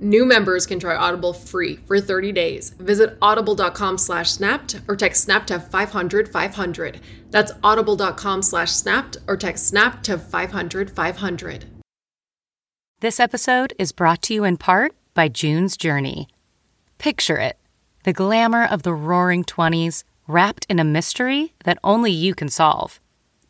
New members can try Audible free for 30 days. Visit audible.com/snapped or text SNAP to 500-500. That's audible.com/snapped or text SNAP to 500-500. This episode is brought to you in part by June's Journey. Picture it, the glamour of the roaring 20s wrapped in a mystery that only you can solve.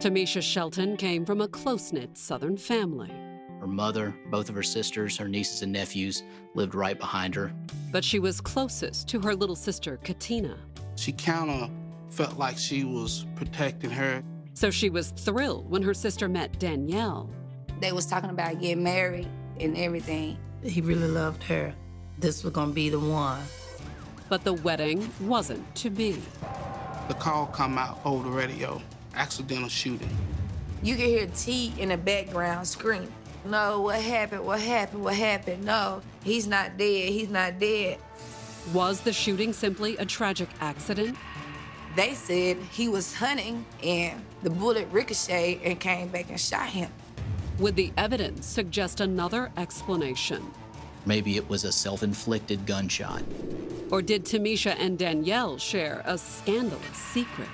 Tamisha Shelton came from a close-knit Southern family. Her mother, both of her sisters, her nieces and nephews lived right behind her. But she was closest to her little sister, Katina. She kind of felt like she was protecting her. So she was thrilled when her sister met Danielle. They was talking about getting married and everything. He really loved her. This was going to be the one. But the wedding wasn't to be. The call come out over the radio. Accidental shooting. You can hear T in the background scream, "No, what happened? What happened? What happened? No, he's not dead. He's not dead." Was the shooting simply a tragic accident? They said he was hunting and the bullet ricocheted and came back and shot him. Would the evidence suggest another explanation? Maybe it was a self-inflicted gunshot. Or did Tamisha and Danielle share a scandalous secret?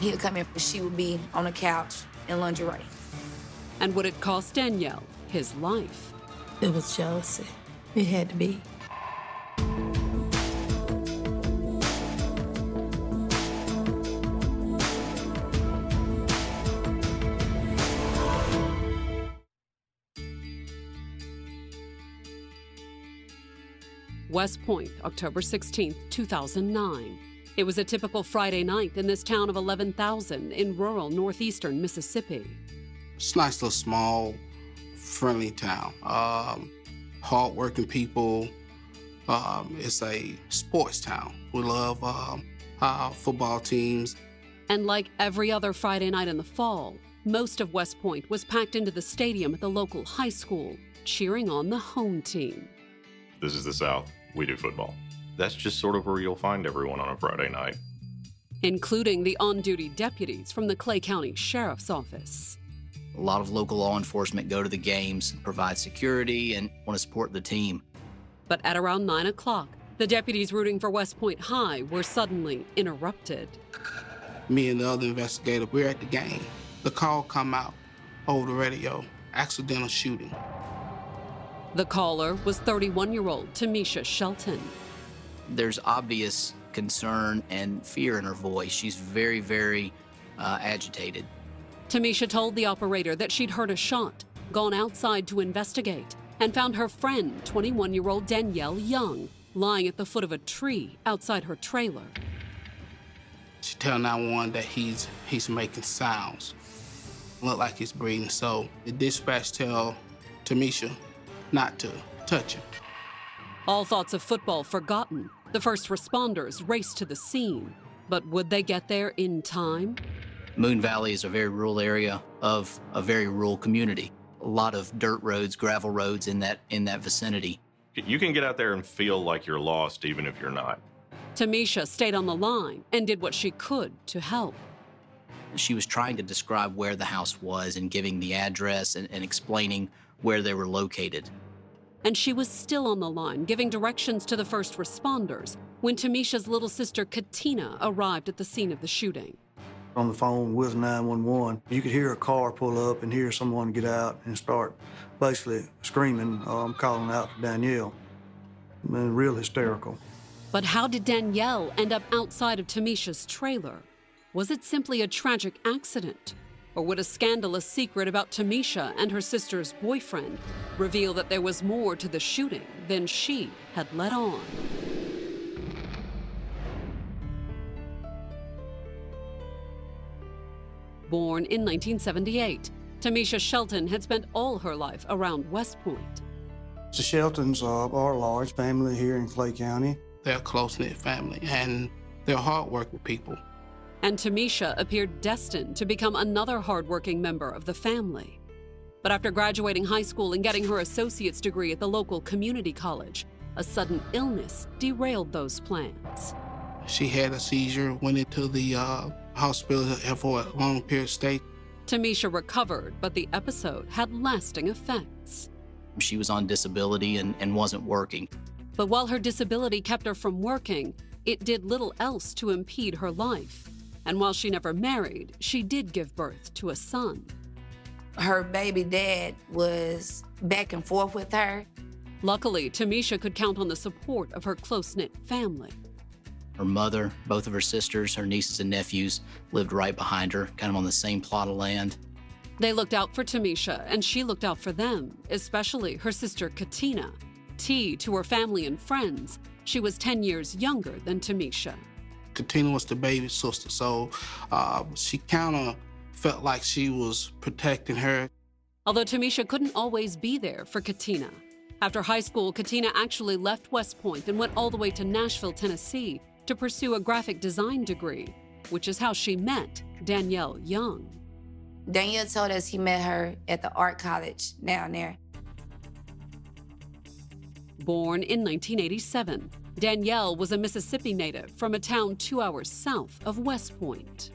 He would come in, she would be on a couch in lingerie. And would it cost Danielle his life? It was jealousy. It had to be. West Point, October 16, 2009. It was a typical Friday night in this town of 11,000 in rural northeastern Mississippi. It's a nice little small, friendly town. Hard-working people. It's a sports town. We love our football teams. And like every other Friday night in the fall, most of West Point was packed into the stadium at the local high school, cheering on the home team. This is the South. We do football. That's just sort of where you'll find everyone on a Friday night. Including the on-duty deputies from the Clay County Sheriff's Office. A lot of local law enforcement go to the games, provide security, and want to support the team. But at around 9 o'clock, the deputies rooting for West Point High were suddenly interrupted. Me and the other investigator, we're at the game. The call come out over the radio, accidental shooting. The caller was 31-year-old Tamisha Shelton. There's obvious concern and fear in her voice. She's very, very agitated. Tamisha told the operator that she'd heard a shot, gone outside to investigate, and found her friend, 21-year-old Danielle Young, lying at the foot of a tree outside her trailer. She tells 911 that he's making sounds. Look like he's breathing, so the dispatch tell Tamisha not to touch him. All thoughts of football forgotten, the first responders raced to the scene. But would they get there in time? Moon Valley is a very rural area of a very rural community. A lot of dirt roads, gravel roads in that vicinity. You can get out there and feel like you're lost, even if you're not. Tamisha stayed on the line and did what she could to help. She was trying to describe where the house was and giving the address and explaining where they were located. And she was still on the line, giving directions to the first responders, when Tamisha's little sister, Katina, arrived at the scene of the shooting. On the phone with 911, you could hear a car pull up and hear someone get out and start basically screaming, calling out for Danielle. I mean, real hysterical. But how did Danielle end up outside of Tamisha's trailer? Was it simply a tragic accident? Or would a scandalous secret about Tamisha and her sister's boyfriend reveal that there was more to the shooting than she had let on? Born in 1978, Tamisha Shelton had spent all her life around West Point. The Sheltons are a large family here in Clay County. They're a close-knit family, and they're hard-working people. And Tamisha appeared destined to become another hardworking member of the family. But after graduating high school and getting her associate's degree at the local community college, a sudden illness derailed those plans. She had a seizure, went into the hospital for a long period of stay. Tamisha recovered, but the episode had lasting effects. She was on disability and wasn't working. But while her disability kept her from working, it did little else to impede her life. And while she never married, she did give birth to a son. Her baby dad was back and forth with her. Luckily, Tamisha could count on the support of her close-knit family. Her mother, both of her sisters, her nieces and nephews lived right behind her, kind of on the same plot of land. They looked out for Tamisha, and she looked out for them, especially her sister Katina. T to her family and friends, she was 10 years younger than Tamisha. Katina was the baby sister, so she kind of felt like she was protecting her. Although Tamisha couldn't always be there for Katina. After high school, Katina actually left West Point and went all the way to Nashville, Tennessee, to pursue a graphic design degree, which is how she met Danielle Young. Danielle told us he met her at the art college down there. Born in 1987. Danielle was a Mississippi native from a town 2 hours south of West Point.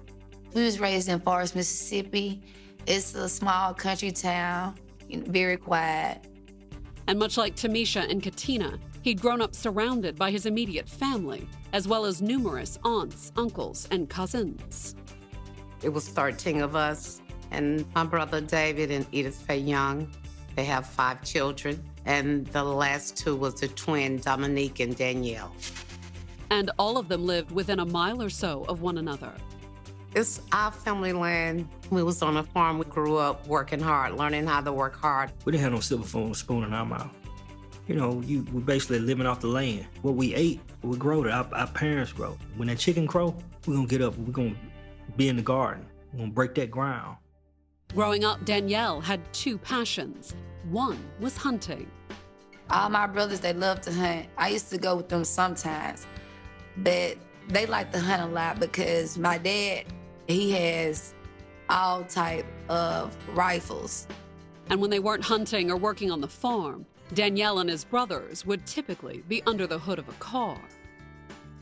We was raised in Forest, Mississippi. It's a small country town, very quiet. And much like Tamisha and Katina, he'd grown up surrounded by his immediate family, as well as numerous aunts, uncles, and cousins. It was 13 of us, and my brother David and Edith Faye Young. They have 5 children. And the last 2 was the twin, Dominique and Danielle. And all of them lived within a mile or so of one another. It's our family land. We was on a farm. We grew up working hard, learning how to work hard. We didn't have no silver spoon in our mouth. You know, we basically living off the land. What we ate, we grow that our parents grow. When that chicken crow, we're going to get up. We're going to be in the garden. We're going to break that ground. Growing up, Danielle had 2 passions. One was hunting. All my brothers, they love to hunt. I used to go with them sometimes, but they like to hunt a lot because my dad, he has all type of rifles. And when they weren't hunting or working on the farm, Danielle and his brothers would typically be under the hood of a car.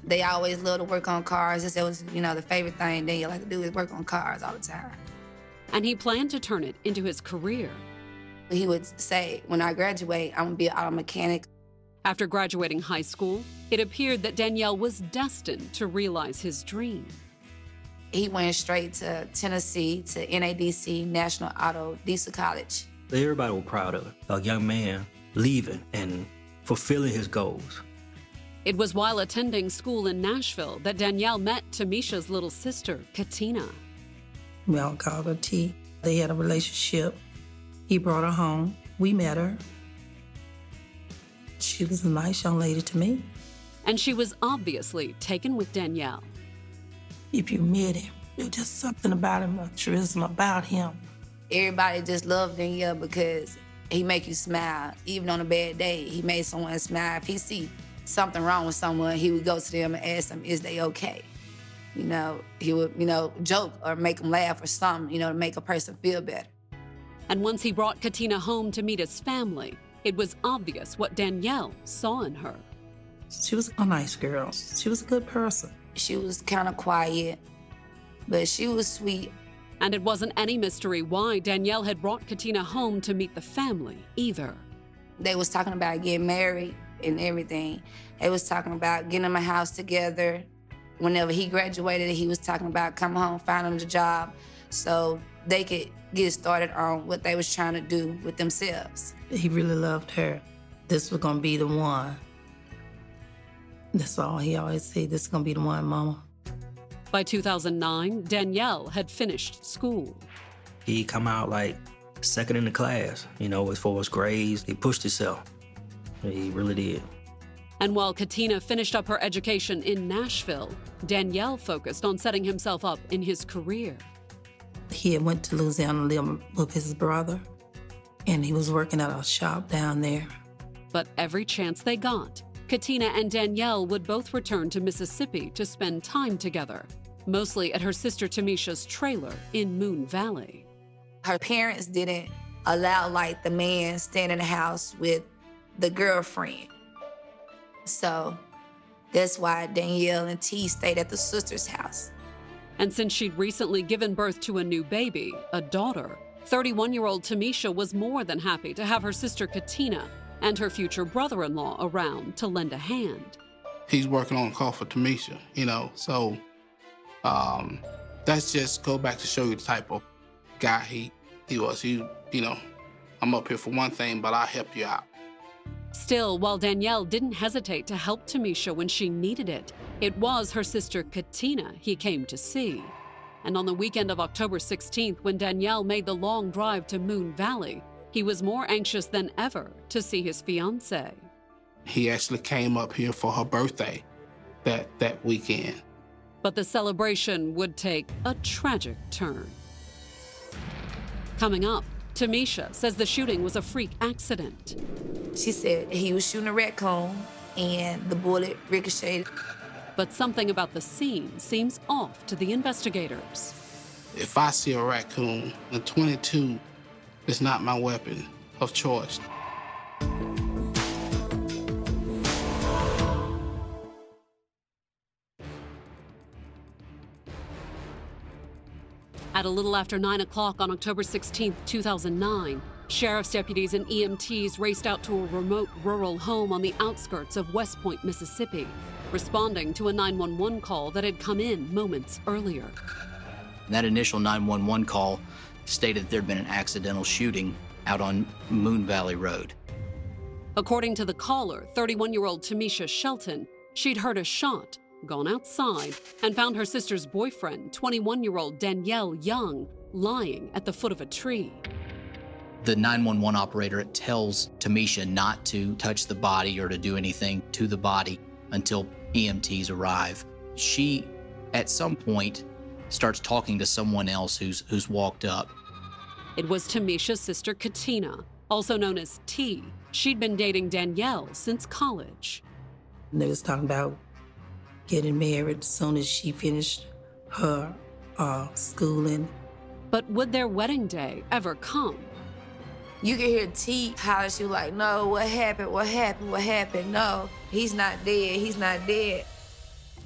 They always love to work on cars. It was, the favorite thing they like to do is work on cars all the time. And he planned to turn it into his career. He would say, when I graduate, I'm going to be an auto mechanic. After graduating high school, it appeared that Danielle was destined to realize his dream. He went straight to Tennessee, to NADC, National Auto Diesel College. Everybody was proud of it. A young man leaving and fulfilling his goals. It was while attending school in Nashville that Danielle met Tamisha's little sister, Katina. Well, called her T. They had a relationship. He brought her home. We met her. She was a nice young lady to me. And she was obviously taken with Danielle. If you met him, there's just something about him, a charisma about him. Everybody just loved Danielle because he make you smile. Even on a bad day, he made someone smile. If he see something wrong with someone, he would go to them and ask them, is they okay? He would, joke or make them laugh or something, to make a person feel better. And once he brought Katina home to meet his family, it was obvious what Danielle saw in her. She was a nice girl. She was a good person. She was kind of quiet, but she was sweet. And it wasn't any mystery why Danielle had brought Katina home to meet the family either. They was talking about getting married and everything. They was talking about getting my house together. Whenever he graduated, he was talking about coming home, finding him a job so they could get started on what they was trying to do with themselves. He really loved her. This was gonna be the one. That's all he always said, this is gonna be the one, Mama. By 2009, Danielle had finished school. He come out like second in the class, you know, as far as grades. He pushed himself. He really did. And while Katina finished up her education in Nashville, Danielle focused on setting himself up in his career. He had went to Louisiana to live with his brother, and he was working at a shop down there. But every chance they got, Katina and Danielle would both return to Mississippi to spend time together, mostly at her sister Tamisha's trailer in Moon Valley. Her parents didn't allow, like, the man staying in the house with the girlfriend. So that's why Danielle and T stayed at the sister's house. And since she'd recently given birth to a new baby, a daughter, 31-year-old Tamisha was more than happy to have her sister Katina and her future brother-in-law around to lend a hand. He's working on a call for Tamisha, you know, so that's just go back to show you the type of guy he was. He, you know, I'm up here for one thing, but I'll help you out. Still, while Danielle didn't hesitate to help Tamisha when she needed it, it was her sister Katina he came to see. And on the weekend of October 16th, when Danielle made the long drive to Moon Valley, he was more anxious than ever to see his fiancée. He actually came up here for her birthday that weekend. But the celebration would take a tragic turn. Coming up, Tamisha says the shooting was a freak accident. She said he was shooting a raccoon and the bullet ricocheted. But something about the scene seems off to the investigators. If I see a raccoon, a .22, it's not my weapon of choice. At a little after 9 o'clock on October 16, 2009, sheriff's deputies and EMTs raced out to a remote rural home on the outskirts of West Point, Mississippi, responding to a 911 call that had come in moments earlier. That initial 911 call stated that there'd been an accidental shooting out on Moon Valley Road. According to the caller, 31-year-old Tamisha Shelton, she'd heard a shot, gone outside, and found her sister's boyfriend, 21-year-old Danielle Young, lying at the foot of a tree. The 911 operator tells Tamisha not to touch the body or to do anything to the body until EMTs arrive. She, at some point, starts talking to someone else who's walked up. It was Tamisha's sister Katina, also known as T. She'd been dating Danielle since college. And they was talking about getting married as soon as she finished her schooling. But would their wedding day ever come? You can hear T holler at you like, no, what happened? No, he's not dead.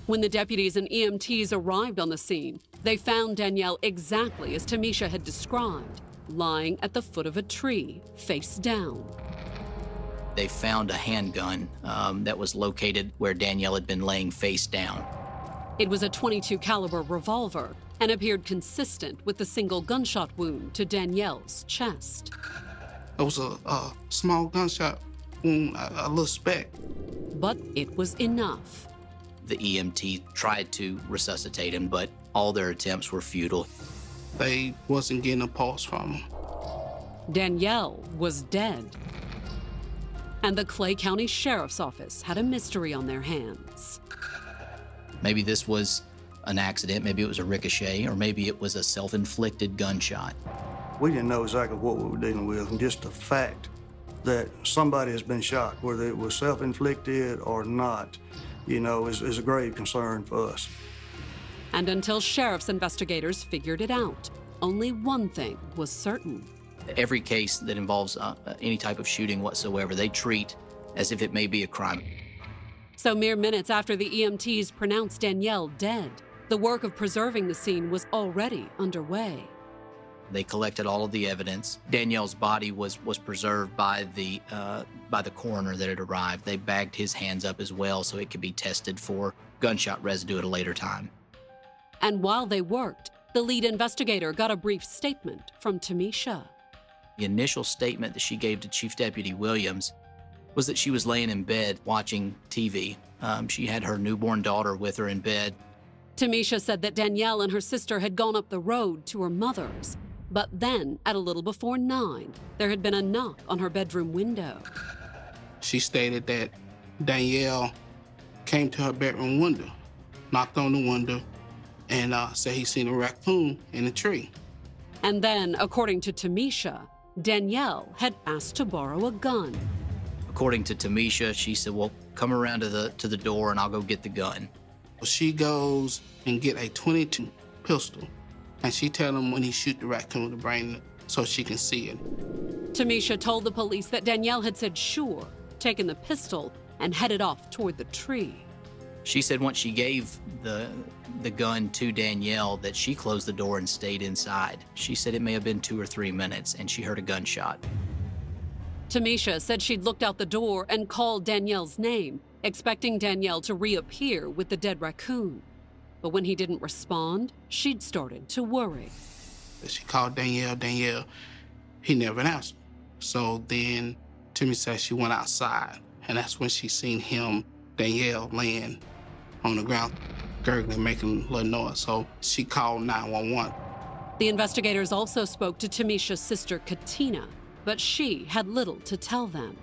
When the deputies and EMTs arrived on the scene, they found Danielle exactly as Tamisha had described, lying at the foot of a tree, face down. They found a handgun that was located where Danielle had been laying face down. It was a .22 caliber revolver and appeared consistent with the single gunshot wound to Danielle's chest. It was a small gunshot wound, a little speck. But it was enough. The EMT tried to resuscitate him, but all their attempts were futile. They wasn't getting a pulse from him. Danielle was dead. And the Clay County Sheriff's Office had a mystery on their hands. Maybe this was an accident, maybe it was a ricochet, or maybe it was a self-inflicted gunshot. We didn't know exactly what we were dealing with, just the fact that somebody has been shot, whether it was self-inflicted or not, you know, is a grave concern for us. And until sheriff's investigators figured it out, only one thing was certain. Every case that involves any type of shooting whatsoever, they treat as if it may be a crime. So mere minutes after the EMTs pronounced Danielle dead, the work of preserving the scene was already underway. They collected all of the evidence. Danielle's body was preserved by the coroner that had arrived. They bagged his hands up as well so it could be tested for gunshot residue at a later time. And while they worked, the lead investigator got a brief statement from Tamisha. The initial statement that she gave to Chief Deputy Williams was that she was laying in bed watching TV. She had her newborn daughter with her in bed. Tamisha said that Danielle and her sister had gone up the road to her mother's, but then at a little before 9, there had been a knock on her bedroom window. She stated that Danielle came to her bedroom window, knocked on the window, and said he seen a raccoon in a tree. And then, according to Tamisha, Danielle had asked to borrow a gun. According to Tamisha, she said, well, come around to the door and I'll go get the gun. She goes and get a .22 pistol, and she tell him when he shoot the raccoon to brain so she can see it. Tamisha told the police that Danielle had said sure, taken the pistol, and headed off toward the tree. She said once she gave the gun to Danielle that she closed the door and stayed inside. She said it may have been 2 or 3 minutes, and she heard a gunshot. Tamisha said she'd looked out the door and called Danielle's name, expecting Danielle to reappear with the dead raccoon. But when he didn't respond, she'd started to worry. She called Danielle. He never answered. So then Timmy said she went outside, and that's when she seen him, Danielle, laying on the ground, gurgling, making a little noise. So she called 911. The investigators also spoke to Tamisha's sister, Katina, but she had little to tell them.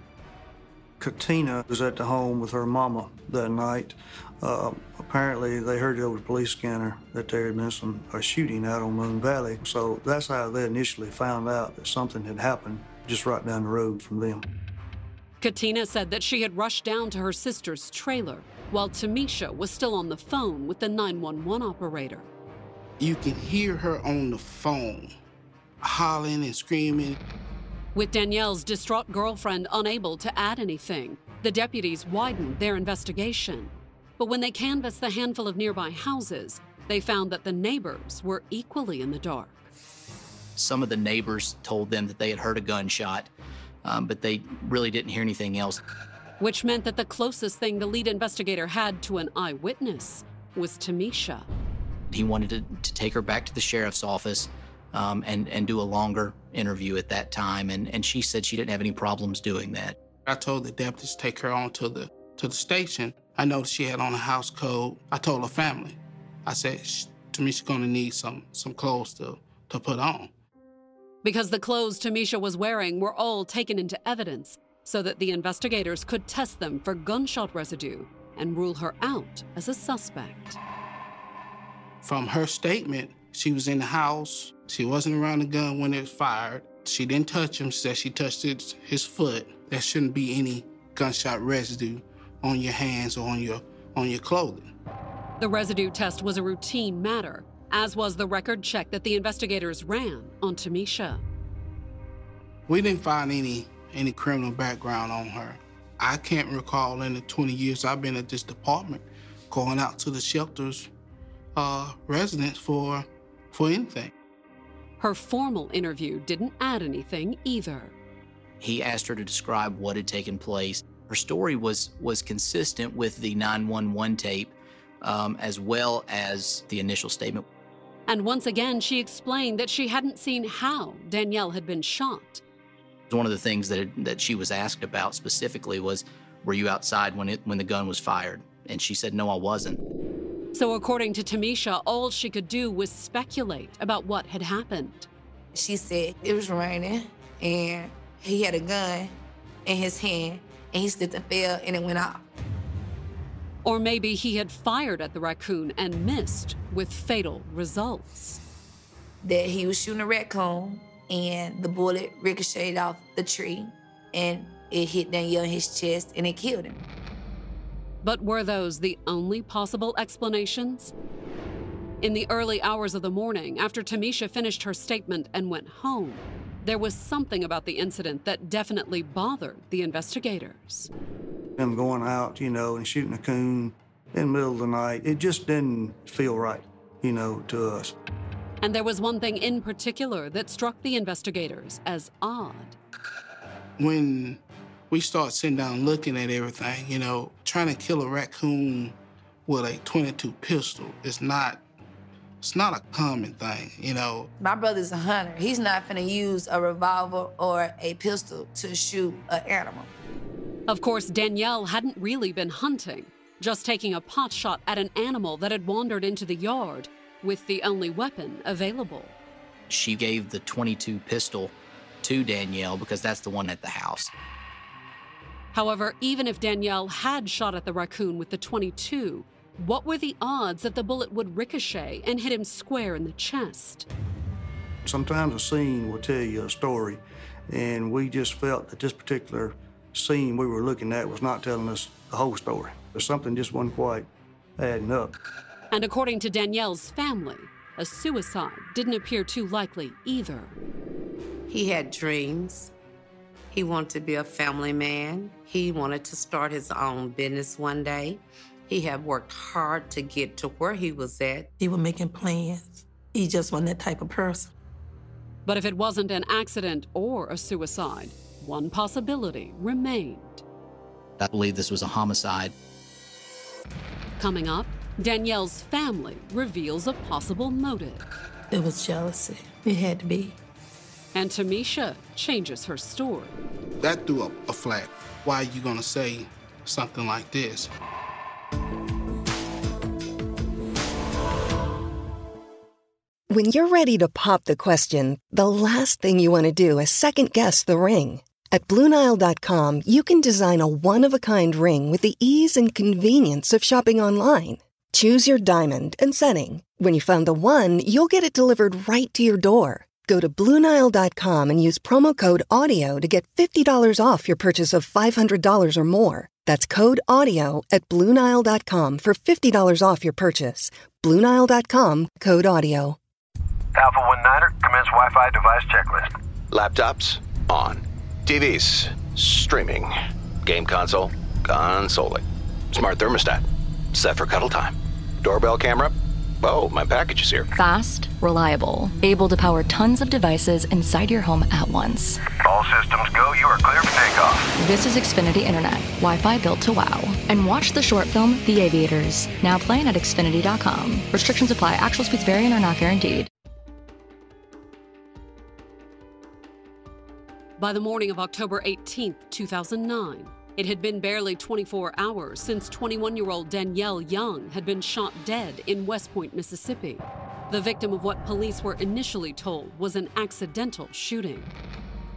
Katina was at the home with her mama that night. Apparently, they heard over the police scanner that there had been a shooting out on Moon Valley. So that's how they initially found out that something had happened just right down the road from them. Katina said that she had rushed down to her sister's trailer while Tamisha was still on the phone with the 911 operator. You can hear her on the phone, hollering and screaming. With Danielle's distraught girlfriend unable to add anything, the deputies widened their investigation. But when they canvassed the handful of nearby houses, they found that the neighbors were equally in the dark. Some of the neighbors told them that they had heard a gunshot, but they really didn't hear anything else. Which meant that the closest thing the lead investigator had to an eyewitness was Tamisha. He wanted to take her back to the sheriff's office and do a longer interview at that time, and she said she didn't have any problems doing that. I told the deputies to take her on to the station. I know she had on a house coat. I told her family. I said, Tamisha's gonna need some clothes to put on. Because the clothes Tamisha was wearing were all taken into evidence so that the investigators could test them for gunshot residue and rule her out as a suspect. From her statement, she was in the house. She wasn't around the gun when it was fired. She didn't touch him. She said she touched his foot. There shouldn't be any gunshot residue on your hands or on your clothing. The residue test was a routine matter, as was the record check that the investigators ran on Tamisha. We didn't find any criminal background on her. I can't recall in the 20 years I've been at this department going out to the shelters residents for anything. Her formal interview didn't add anything either. He asked her to describe what had taken place. Her story was consistent with the 911 tape, as well as the initial statement. And once again, she explained that she hadn't seen how Danielle had been shot. One of the things that she was asked about specifically was, were you outside when the gun was fired? And she said, no, I wasn't. So according to Tamisha, all she could do was speculate about what had happened. She said it was raining, and he had a gun in his hand, and he slipped and fell, and it went off. Or maybe he had fired at the raccoon and missed, with fatal results. That he was shooting a raccoon, and the bullet ricocheted off the tree, and it hit Danielle in his chest, and it killed him. But were those the only possible explanations? In the early hours of the morning, after Tamisha finished her statement and went home, there was something about the incident that definitely bothered the investigators. Them going out, and shooting a coon in the middle of the night, it just didn't feel right, to us. And there was one thing in particular that struck the investigators as odd. When we start sitting down looking at everything, you know, trying to kill a raccoon with a .22 pistol is not, it's not a common thing, you know. My brother's a hunter. He's not finna use a revolver or a pistol to shoot an animal. Of course, Danielle hadn't really been hunting, just taking a pot shot at an animal that had wandered into the yard with the only weapon available. She gave the .22 pistol to Danielle because that's the one at the house. However, even if Danielle had shot at the raccoon with the .22, what were the odds that the bullet would ricochet and hit him square in the chest? Sometimes a scene will tell you a story, and we just felt that this particular scene we were looking at was not telling us the whole story. But something just wasn't quite adding up. And according to Danielle's family, a suicide didn't appear too likely either. He had dreams. He wanted to be a family man. He wanted to start his own business one day. He had worked hard to get to where he was at. He was making plans. He just wasn't that type of person. But if it wasn't an accident or a suicide, one possibility remained. I believe this was a homicide. Coming up, Danielle's family reveals a possible motive. It was jealousy. It had to be. And Tamisha changes her story. That threw up a flag. Why are you going to say something like this? When you're ready to pop the question, the last thing you want to do is second-guess the ring. At BlueNile.com, you can design a one-of-a-kind ring with the ease and convenience of shopping online. Choose your diamond and setting. When you find the one, you'll get it delivered right to your door. Go to BlueNile.com and use promo code AUDIO to get $50 off your purchase of $500 or more. That's code AUDIO at BlueNile.com for $50 off your purchase. BlueNile.com, code AUDIO. Alpha 19er, commence Wi-Fi device checklist. Laptops on. TVs streaming. Game console consoling. Smart thermostat set for cuddle time. Doorbell camera. Oh, my package is here. Fast, reliable, able to power tons of devices inside your home at once. All systems go. You are clear for takeoff. This is Xfinity Internet, Wi-Fi built to wow. And watch the short film, The Aviators, now playing at Xfinity.com. Restrictions apply. Actual speeds vary and are not guaranteed. By the morning of October 18th, 2009, it had been barely 24 hours since 21-year-old Danielle Young had been shot dead in West Point, Mississippi, the victim of what police were initially told was an accidental shooting.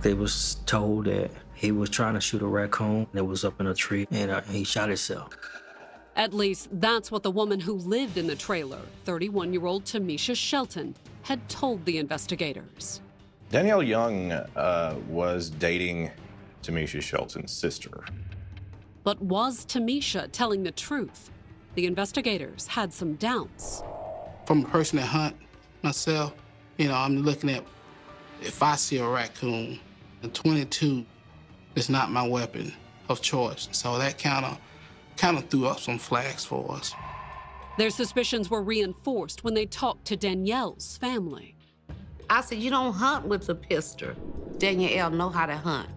They was told that he was trying to shoot a raccoon that was up in a tree, and he shot himself. At least that's what the woman who lived in the trailer, 31-year-old Tamisha Shelton, had told the investigators. Danielle Young was dating Tamisha Shelton's sister. But was Tamisha telling the truth? The investigators had some doubts. From a person that hunt myself, you know, I'm looking at, if I see a raccoon, the .22 is not my weapon of choice. So that kind of threw up some flags for us. Their suspicions were reinforced when they talked to Danielle's family. I said, you don't hunt with a pistol. Danielle know how to hunt.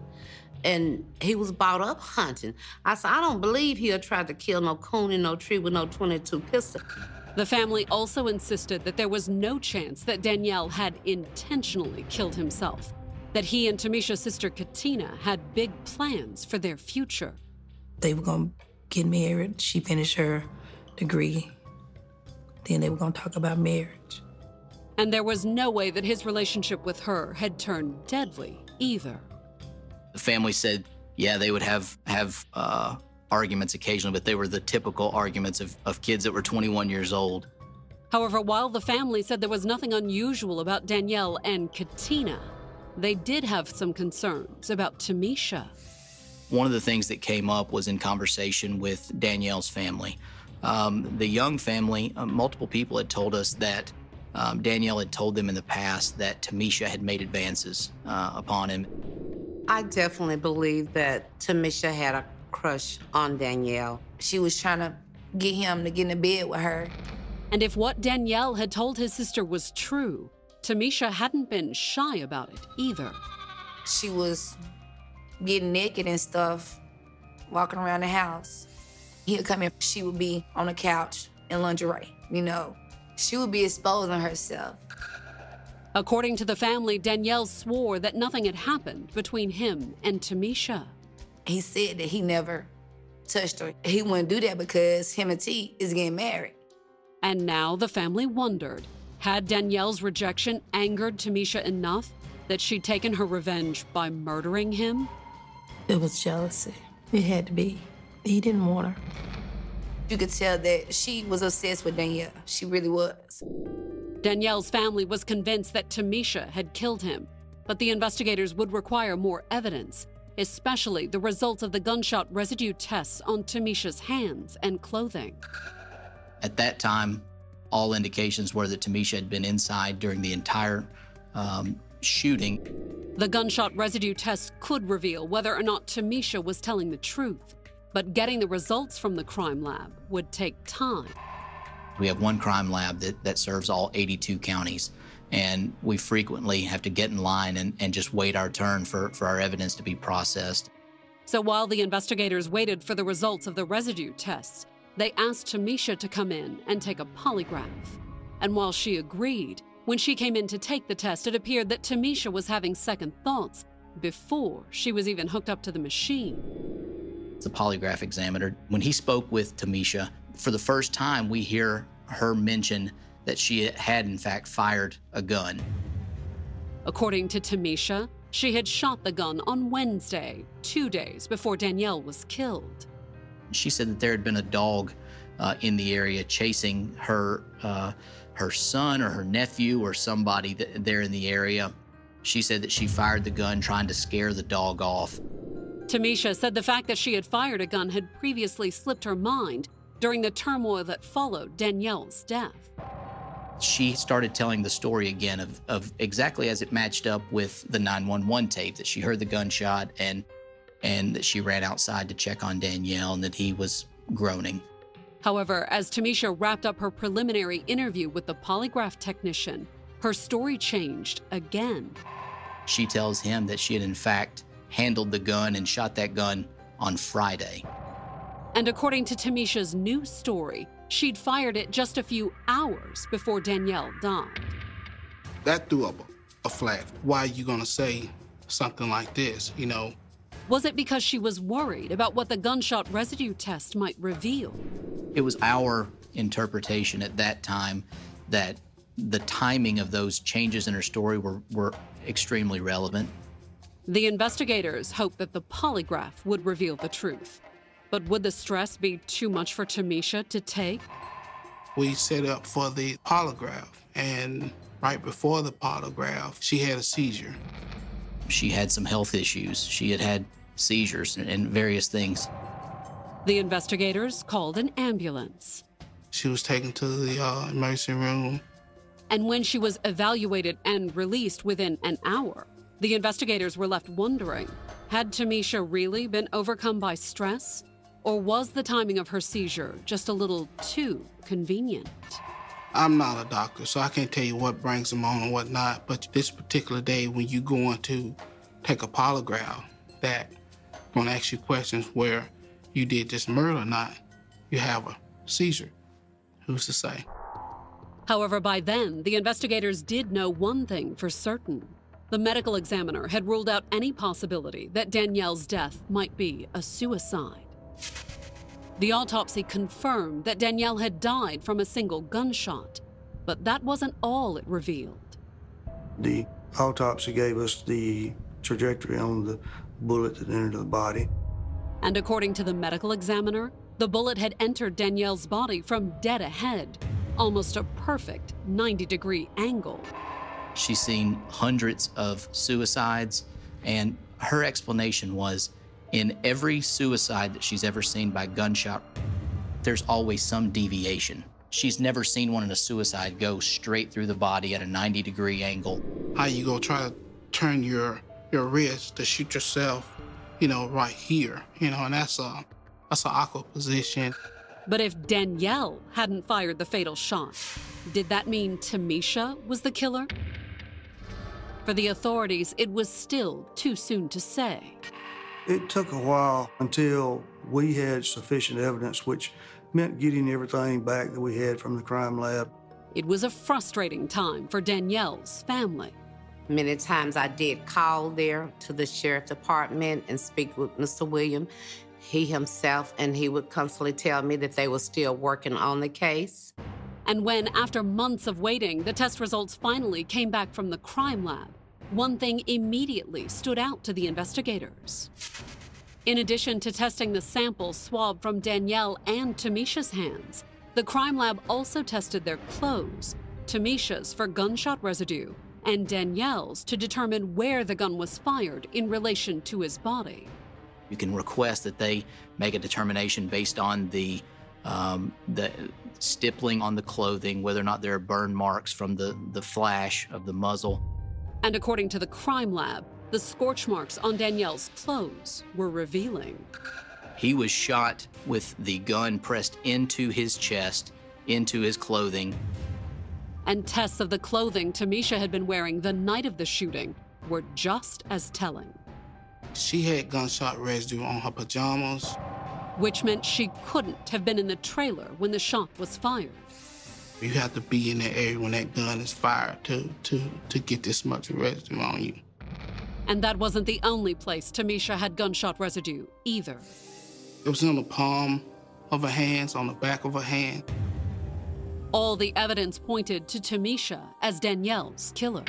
And he was brought up hunting. I said, I don't believe he'll try to kill no coon in no tree with no .22 pistol. The family also insisted that there was no chance that Danielle had intentionally killed himself, that he and Tamisha's sister Katina had big plans for their future. They were gonna get married. She finished her degree. Then they were gonna talk about marriage. And there was no way that his relationship with her had turned deadly either. The family said, yeah, they would have arguments occasionally, but they were the typical arguments of kids that were 21 years old. However, while the family said there was nothing unusual about Danielle and Katina, they did have some concerns about Tamisha. One of the things that came up was in conversation with Danielle's family. The Young family, multiple people had told us that Danielle had told them in the past that Tamisha had made advances upon him. I definitely believe that Tamisha had a crush on Danielle. She was trying to get him to get in bed with her. And if what Danielle had told his sister was true, Tamisha hadn't been shy about it either. She was getting naked and stuff, walking around the house. He would come in, she would be on the couch in lingerie, you know. She would be exposing herself. According to the family, Danielle swore that nothing had happened between him and Tamisha. He said that he never touched her. He wouldn't do that because him and T is getting married. And now the family wondered, had Danielle's rejection angered Tamisha enough that she'd taken her revenge by murdering him? It was jealousy. It had to be. He didn't want her. You could tell that she was obsessed with Danielle. She really was. Danielle's family was convinced that Tamisha had killed him, but the investigators would require more evidence, especially the results of the gunshot residue tests on Tamisha's hands and clothing. At that time, all indications were that Tamisha had been inside during the entire shooting. The gunshot residue tests could reveal whether or not Tamisha was telling the truth, but getting the results from the crime lab would take time. We have one crime lab that serves all 82 counties, and we frequently have to get in line and just wait our turn for our evidence to be processed. So while the investigators waited for the results of the residue tests, they asked Tamisha to come in and take a polygraph. And while she agreed, when she came in to take the test, it appeared that Tamisha was having second thoughts before she was even hooked up to the machine. The polygraph examiner, when he spoke with Tamisha, for the first time, we hear her mention that she had, in fact, fired a gun. According to Tamisha, she had shot the gun on Wednesday, 2 days before Danielle was killed. She said that there had been a dog in the area chasing her son or her nephew or somebody there in the area. She said that she fired the gun trying to scare the dog off. Tamisha said the fact that she had fired a gun had previously slipped her mind during the turmoil that followed Danielle's death. She started telling the story again of exactly as it matched up with the 911 tape, that she heard the gunshot and that she ran outside to check on Danielle and that he was groaning. However, as Tamisha wrapped up her preliminary interview with the polygraph technician, her story changed again. She tells him that she had, in fact, handled the gun and shot that gun on Friday. And according to Tamisha's new story, she'd fired it just a few hours before Danielle died. That threw up a flag. Why are you gonna say something like this, you know? Was it because she was worried about what the gunshot residue test might reveal? It was our interpretation at that time that the timing of those changes in her story were extremely relevant. The investigators hoped that the polygraph would reveal the truth. But would the stress be too much for Tamisha to take? We set up for the polygraph, and right before the polygraph, she had a seizure. She had some health issues. She had seizures and various things. The investigators called an ambulance. She was taken to the emergency room. And when she was evaluated and released within an hour, the investigators were left wondering, had Tamisha really been overcome by stress? Or was the timing of her seizure just a little too convenient? I'm not a doctor, so I can't tell you what brings them on and what not, but this particular day when you go on to take a polygraph that gonna ask you questions where you did this murder or not, you have a seizure. Who's to say? However, by then, the investigators did know one thing for certain. The medical examiner had ruled out any possibility that Danielle's death might be a suicide. The autopsy confirmed that Danielle had died from a single gunshot, but that wasn't all it revealed. The autopsy gave us the trajectory on the bullet that entered the body. And according to the medical examiner, the bullet had entered Danielle's body from dead ahead, almost a perfect 90-degree angle. She's seen hundreds of suicides, and her explanation was, in every suicide that she's ever seen by gunshot, there's always some deviation. She's never seen one in a suicide go straight through the body at a 90-degree angle. How you gonna try to turn your wrist to shoot yourself, you know, right here, you know, and that's an awkward position. But if Danielle hadn't fired the fatal shot, did that mean Tamisha was the killer? For the authorities, it was still too soon to say. It took a while until we had sufficient evidence, which meant getting everything back that we had from the crime lab. It was a frustrating time for Danielle's family. Many times I did call there to the sheriff's department and speak with Mr. William, he himself, and he would constantly tell me that they were still working on the case. And when, after months of waiting, the test results finally came back from the crime lab, one thing immediately stood out to the investigators. In addition to testing the sample swab from Danielle and Tamisha's hands, the crime lab also tested their clothes, Tamisha's for gunshot residue, and Danielle's to determine where the gun was fired in relation to his body. You can request that they make a determination based on the stippling on the clothing, whether or not there are burn marks from the flash of the muzzle. And according to the crime lab, the scorch marks on Danielle's clothes were revealing. He was shot with the gun pressed into his chest, into his clothing. And tests of the clothing Tamisha had been wearing the night of the shooting were just as telling. She had gunshot residue on her pajamas. Which meant she couldn't have been in the trailer when the shot was fired. You have to be in that area when that gun is fired to get this much residue on you. And that wasn't the only place Tamisha had gunshot residue either. It was on the palm of her hands, on the back of her hand. All the evidence pointed to Tamisha as Danielle's killer.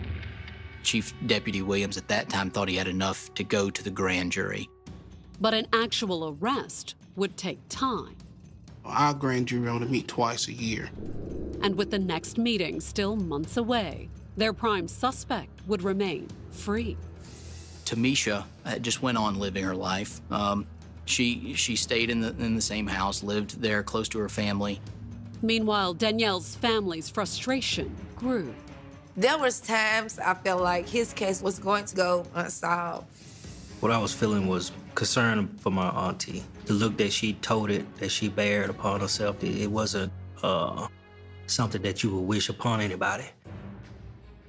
Chief Deputy Williams at that time thought he had enough to go to the grand jury. But an actual arrest would take time. Our grand jury only meet twice a year. And with the next meeting still months away, their prime suspect would remain free. Tamisha just went on living her life. She stayed in the same house, lived there close to her family. Meanwhile, Danielle's family's frustration grew. There was times I felt like his case was going to go unsolved. What I was feeling was concern for my auntie. The look that she told it, that she bared upon herself, it wasn't something that you would wish upon anybody.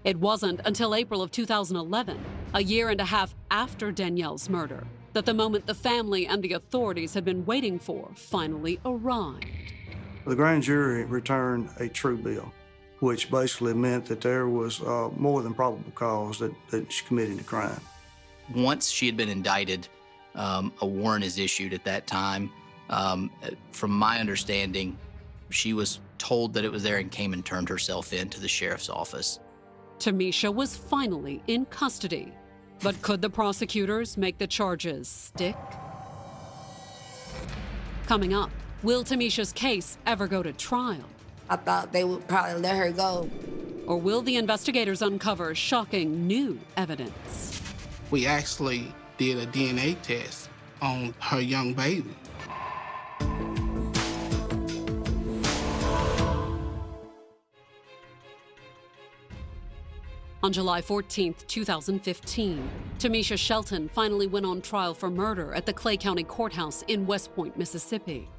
It wasn't until April of 2011, a year and a half after Danielle's murder, that the moment the family and the authorities had been waiting for finally arrived. The grand jury returned a true bill, which basically meant that there was more than probable cause that she committed the crime. Once she had been indicted, a warrant is issued at that time. From my understanding, she was told that it was there and came and turned herself in to the sheriff's office. Tamisha was finally in custody, but could the prosecutors make the charges stick? Coming up, will Tamisha's case ever go to trial? I thought they would probably let her go. Or will the investigators uncover shocking new evidence? We actually did a DNA test on her young baby. On July 14, 2015, Tamisha Shelton finally went on trial for murder at the Clay County Courthouse in West Point, Mississippi.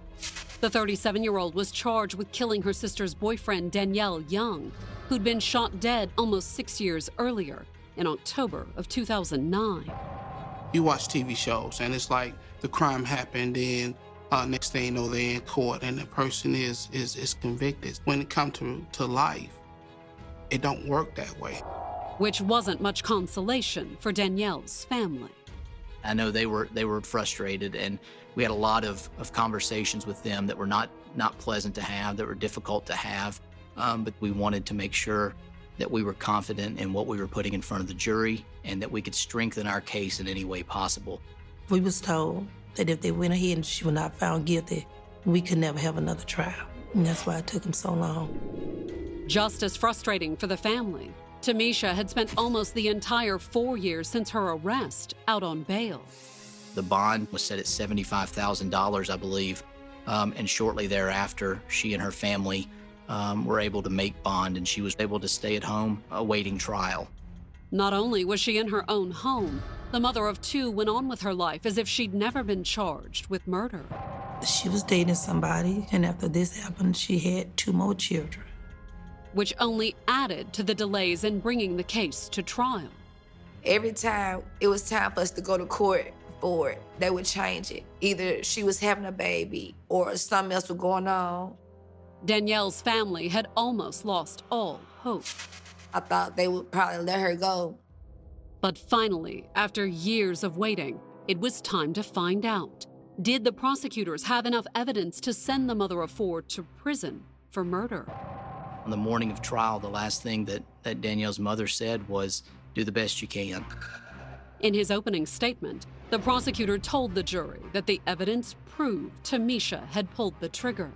The 37-year-old was charged with killing her sister's boyfriend, Danielle Young, who'd been shot dead almost 6 years earlier, in October of 2009. You watch TV shows, and it's like the crime happened, and next thing you know, they're in court, and the person is convicted. When it comes to life, it don't work that way. Which wasn't much consolation for Danielle's family. I know they were frustrated, and we had a lot of conversations with them that were not pleasant to have, that were difficult to have, but we wanted to make sure that we were confident in what we were putting in front of the jury and that we could strengthen our case in any way possible. We was told that if they went ahead and she was not found guilty, we could never have another trial, and that's why it took them so long. Just as frustrating for the family, Tamisha had spent almost the entire 4 years since her arrest out on bail. The bond was set at $75,000, I believe, and shortly thereafter, she and her family were able to make bond, and she was able to stay at home awaiting trial. Not only was she in her own home, the mother of two went on with her life as if she'd never been charged with murder. She was dating somebody, and after this happened, she had 2 more children. Which only added to the delays in bringing the case to trial. Every time it was time for us to go to court for it, they would change it. Either she was having a baby or something else was going on. Danielle's family had almost lost all hope. I thought they would probably let her go. But finally, after years of waiting, it was time to find out. Did the prosecutors have enough evidence to send the mother of 4 to prison for murder? On the morning of trial, the last thing that Danielle's mother said was, "Do the best you can." In his opening statement, the prosecutor told the jury that the evidence proved Tamisha had pulled the trigger.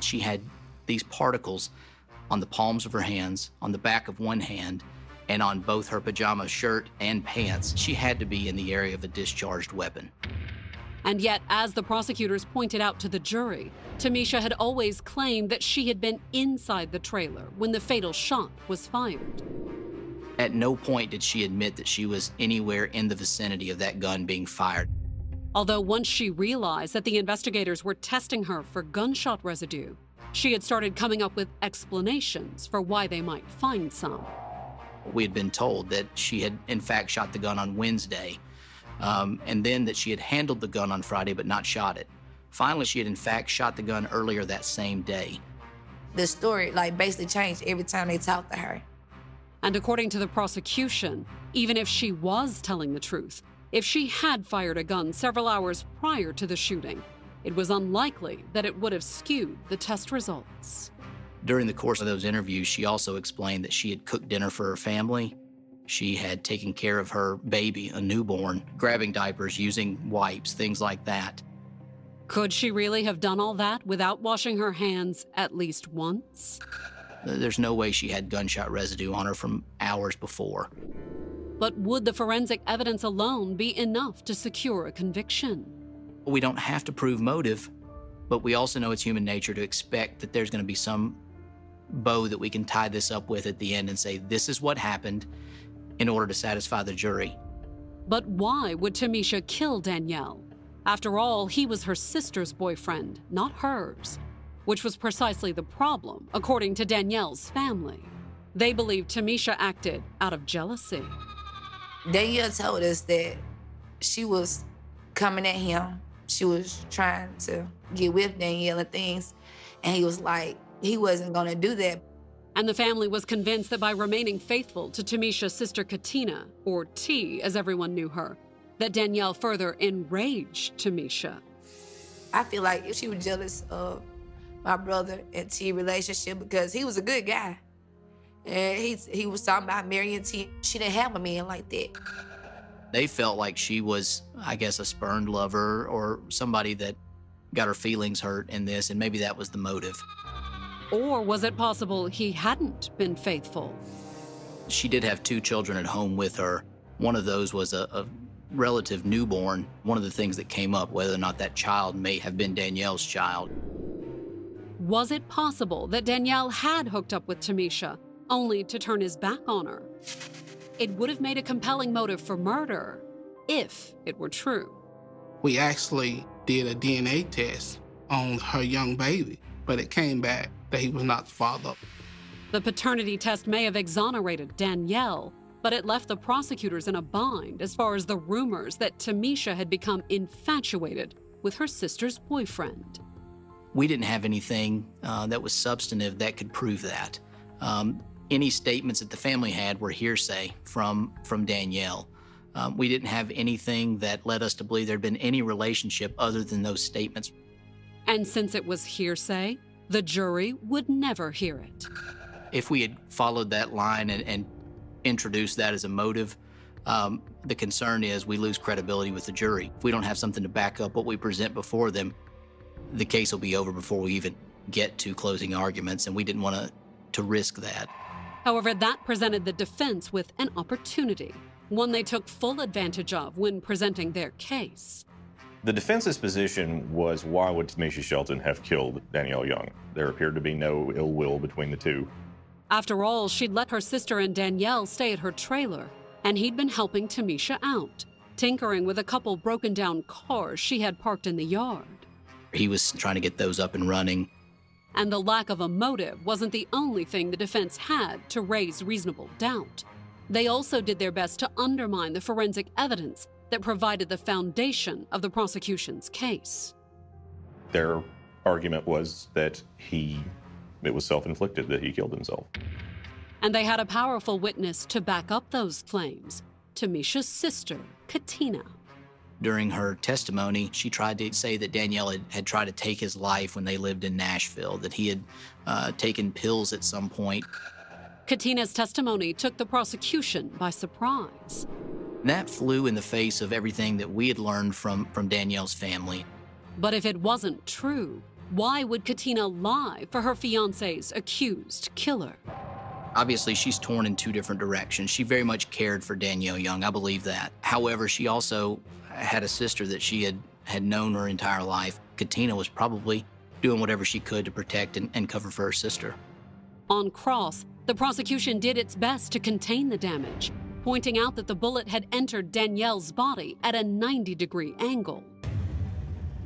She had these particles on the palms of her hands, on the back of one hand, and on both her pajama shirt and pants. She had to be in the area of a discharged weapon. And yet, as the prosecutors pointed out to the jury, Tamisha had always claimed that she had been inside the trailer when the fatal shot was fired. At no point did she admit that she was anywhere in the vicinity of that gun being fired. Although once she realized that the investigators were testing her for gunshot residue, she had started coming up with explanations for why they might find some. We had been told that she had, in fact, shot the gun on Wednesday, and then that she had handled the gun on Friday but not shot it. Finally, she had, in fact, shot the gun earlier that same day. The story, basically changed every time they talked to her. And according to the prosecution, even if she was telling the truth, if she had fired a gun several hours prior to the shooting, it was unlikely that it would have skewed the test results. During the course of those interviews, she also explained that she had cooked dinner for her family. She had taken care of her baby, a newborn, grabbing diapers, using wipes, things like that. Could she really have done all that without washing her hands at least once? There's no way she had gunshot residue on her from hours before. But would the forensic evidence alone be enough to secure a conviction? We don't have to prove motive, but we also know it's human nature to expect that there's going to be some bow that we can tie this up with at the end and say, this is what happened, in order to satisfy the jury. But why would Tamisha kill Danielle? After all, he was her sister's boyfriend, not hers, which was precisely the problem, according to Danielle's family. They believed Tamisha acted out of jealousy. Danielle told us that she was coming at him. She was trying to get with Danielle and things, and he was like, he wasn't going to do that. And the family was convinced that by remaining faithful to Tamisha's sister Katina, or T as everyone knew her, that Danielle further enraged Tamisha. I feel like if she was jealous of my brother and T relationship, because he was a good guy. And he was talking about marrying T. She didn't have a man like that. They felt like she was, I guess, a spurned lover or somebody that got her feelings hurt in this, and maybe that was the motive. Or was it possible he hadn't been faithful? She did have 2 children at home with her. One of those was a relative newborn. One of the things that came up, whether or not that child may have been Danielle's child. Was it possible that Danielle had hooked up with Tamisha, only to turn his back on her? It would have made a compelling motive for murder, if it were true. We actually did a DNA test on her young baby, but it came back that he was not the father. The paternity test may have exonerated Danielle, but it left the prosecutors in a bind as far as the rumors that Tamisha had become infatuated with her sister's boyfriend. We didn't have anything that was substantive that could prove that. Any statements that the family had were hearsay from Danielle. We didn't have anything that led us to believe there'd been any relationship other than those statements. And since it was hearsay, the jury would never hear it. If we had followed that line and introduced that as a motive, the concern is we lose credibility with the jury. If we don't have something to back up what we present before them, the case will be over before we even get to closing arguments, and we didn't want to risk that. However, that presented the defense with an opportunity, one they took full advantage of when presenting their case. The defense's position was, why would Tamisha Shelton have killed Danielle Young? There appeared to be no ill will between the two. After all, she'd let her sister and Danielle stay at her trailer, and he'd been helping Tamisha out, tinkering with a couple broken down cars she had parked in the yard. He was trying to get those up and running. And the lack of a motive wasn't the only thing the defense had to raise reasonable doubt. They also did their best to undermine the forensic evidence that provided the foundation of the prosecution's case. Their argument was that it was self-inflicted, that he killed himself. And they had a powerful witness to back up those claims, Tamisha's sister, Katina. During her testimony, she tried to say that Danielle had tried to take his life when they lived in Nashville, that he had taken pills at some point. Katina's testimony took the prosecution by surprise. That flew in the face of everything that we had learned from Danielle's family. But if it wasn't true, why would Katina lie for her fiancé's accused killer? Obviously, she's torn in two different directions. She very much cared for Danielle Young, I believe that. However, she also had a sister that she had known her entire life. Katina was probably doing whatever she could to protect and cover for her sister. On cross, the prosecution did its best to contain the damage, pointing out that the bullet had entered Danielle's body at a 90-degree angle.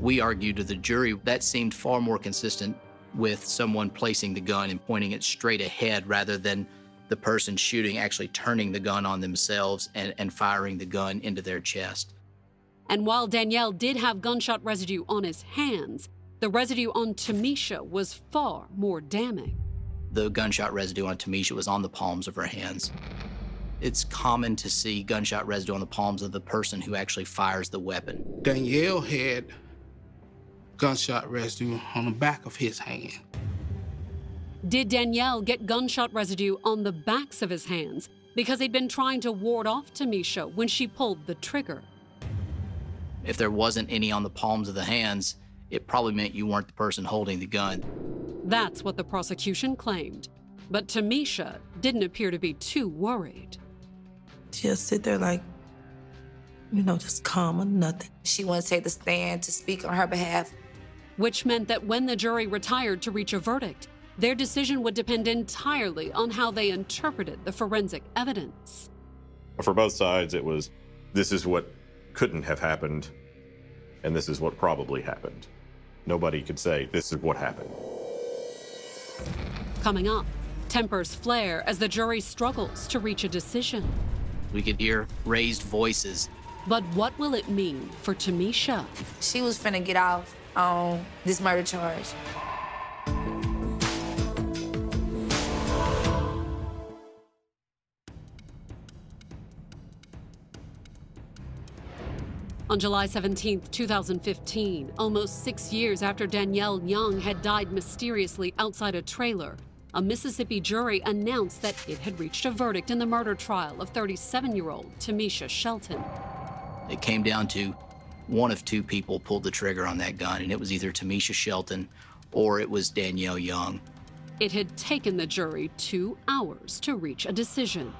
We argued to the jury that seemed far more consistent with someone placing the gun and pointing it straight ahead rather than the person shooting actually turning the gun on themselves and firing the gun into their chest. And while Danielle did have gunshot residue on his hands, the residue on Tamisha was far more damning. The gunshot residue on Tamisha was on the palms of her hands. It's common to see gunshot residue on the palms of the person who actually fires the weapon. Danielle had gunshot residue on the back of his hand. Did Danielle get gunshot residue on the backs of his hands because he'd been trying to ward off Tamisha when she pulled the trigger? If there wasn't any on the palms of the hands, it probably meant you weren't the person holding the gun. That's what the prosecution claimed. But Tamisha didn't appear to be too worried. She'll sit there like, just calm or nothing. She wouldn't take the stand to speak on her behalf. Which meant that when the jury retired to reach a verdict, their decision would depend entirely on how they interpreted the forensic evidence. For both sides, it was, this is what couldn't have happened, and this is what probably happened. Nobody could say, this is what happened. Coming up, tempers flare as the jury struggles to reach a decision. We could hear raised voices. But what will it mean for Tamisha? She was finna get off on this murder charge. On July 17, 2015, almost 6 years after Danielle Young had died mysteriously outside a trailer, a Mississippi jury announced that it had reached a verdict in the murder trial of 37-year-old Tamisha Shelton. It came down to one of two people pulled the trigger on that gun, and it was either Tamisha Shelton or it was Danielle Young. It had taken the jury 2 hours to reach a decision.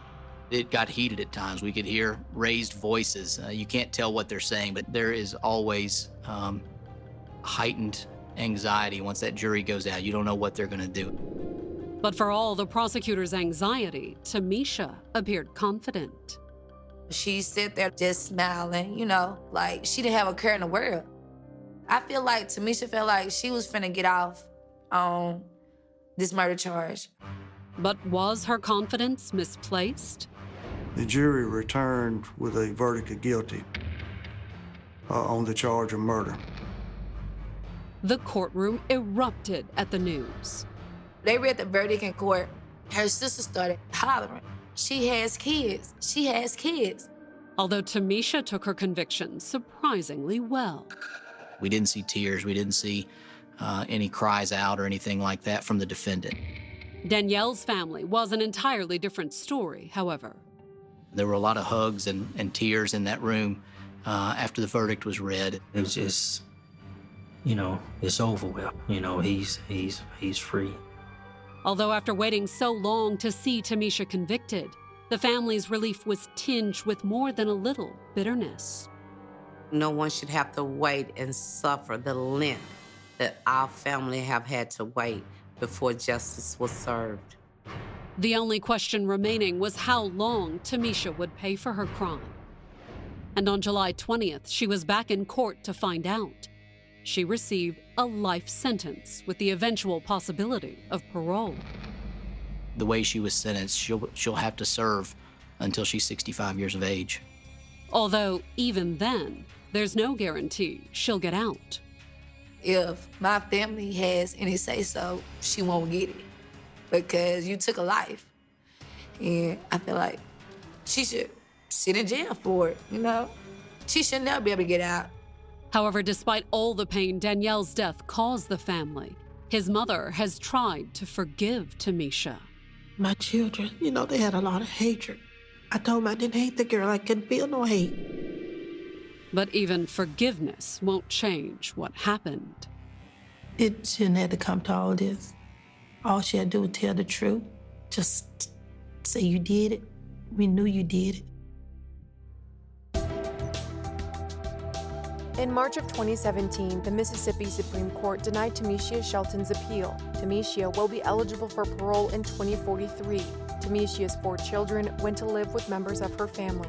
It got heated at times. We could hear raised voices. You can't tell what they're saying, but there is always heightened anxiety once that jury goes out. You don't know what they're going to do. But for all the prosecutor's anxiety, Tamisha appeared confident. She sat there just smiling, like she didn't have a care in the world. I feel like Tamisha felt like she was finna get off on this murder charge. But was her confidence misplaced? The jury returned with a verdict of guilty on the charge of murder. The courtroom erupted at the news. They read the verdict in court. Her sister started hollering. She has kids. She has kids. Although Tamisha took her conviction surprisingly well. We didn't see tears. We didn't see any cries out or anything like that from the defendant. Danielle's family was an entirely different story, however. There were a lot of hugs and tears in that room after the verdict was read. It was just, it's over with. He's free. Although after waiting so long to see Tamisha convicted, the family's relief was tinged with more than a little bitterness. No one should have to wait and suffer the length that our family have had to wait before justice was served. The only question remaining was how long Tamisha would pay for her crime. And on July 20th, she was back in court to find out. she received a life sentence with the eventual possibility of parole. The way she was sentenced, she'll have to serve until she's 65 years of age. Although even then, there's no guarantee she'll get out. If my family has any say-so, she won't get it because you took a life. And I feel like she should sit in jail for it, you know? She should never be able to get out. However, despite all the pain Danielle's death caused the family, his mother has tried to forgive Tamisha. My children, you know, they had a lot of hatred. I told them I didn't hate the girl. I couldn't feel no hate. But even forgiveness won't change what happened. It shouldn't have to come to all this. All she had to do was tell the truth. Just say you did it. We knew you did it. In March of 2017, the Mississippi Supreme Court denied Tamisha Shelton's appeal. Tamisha will be eligible for parole in 2043. Tamisha's four children went to live with members of her family.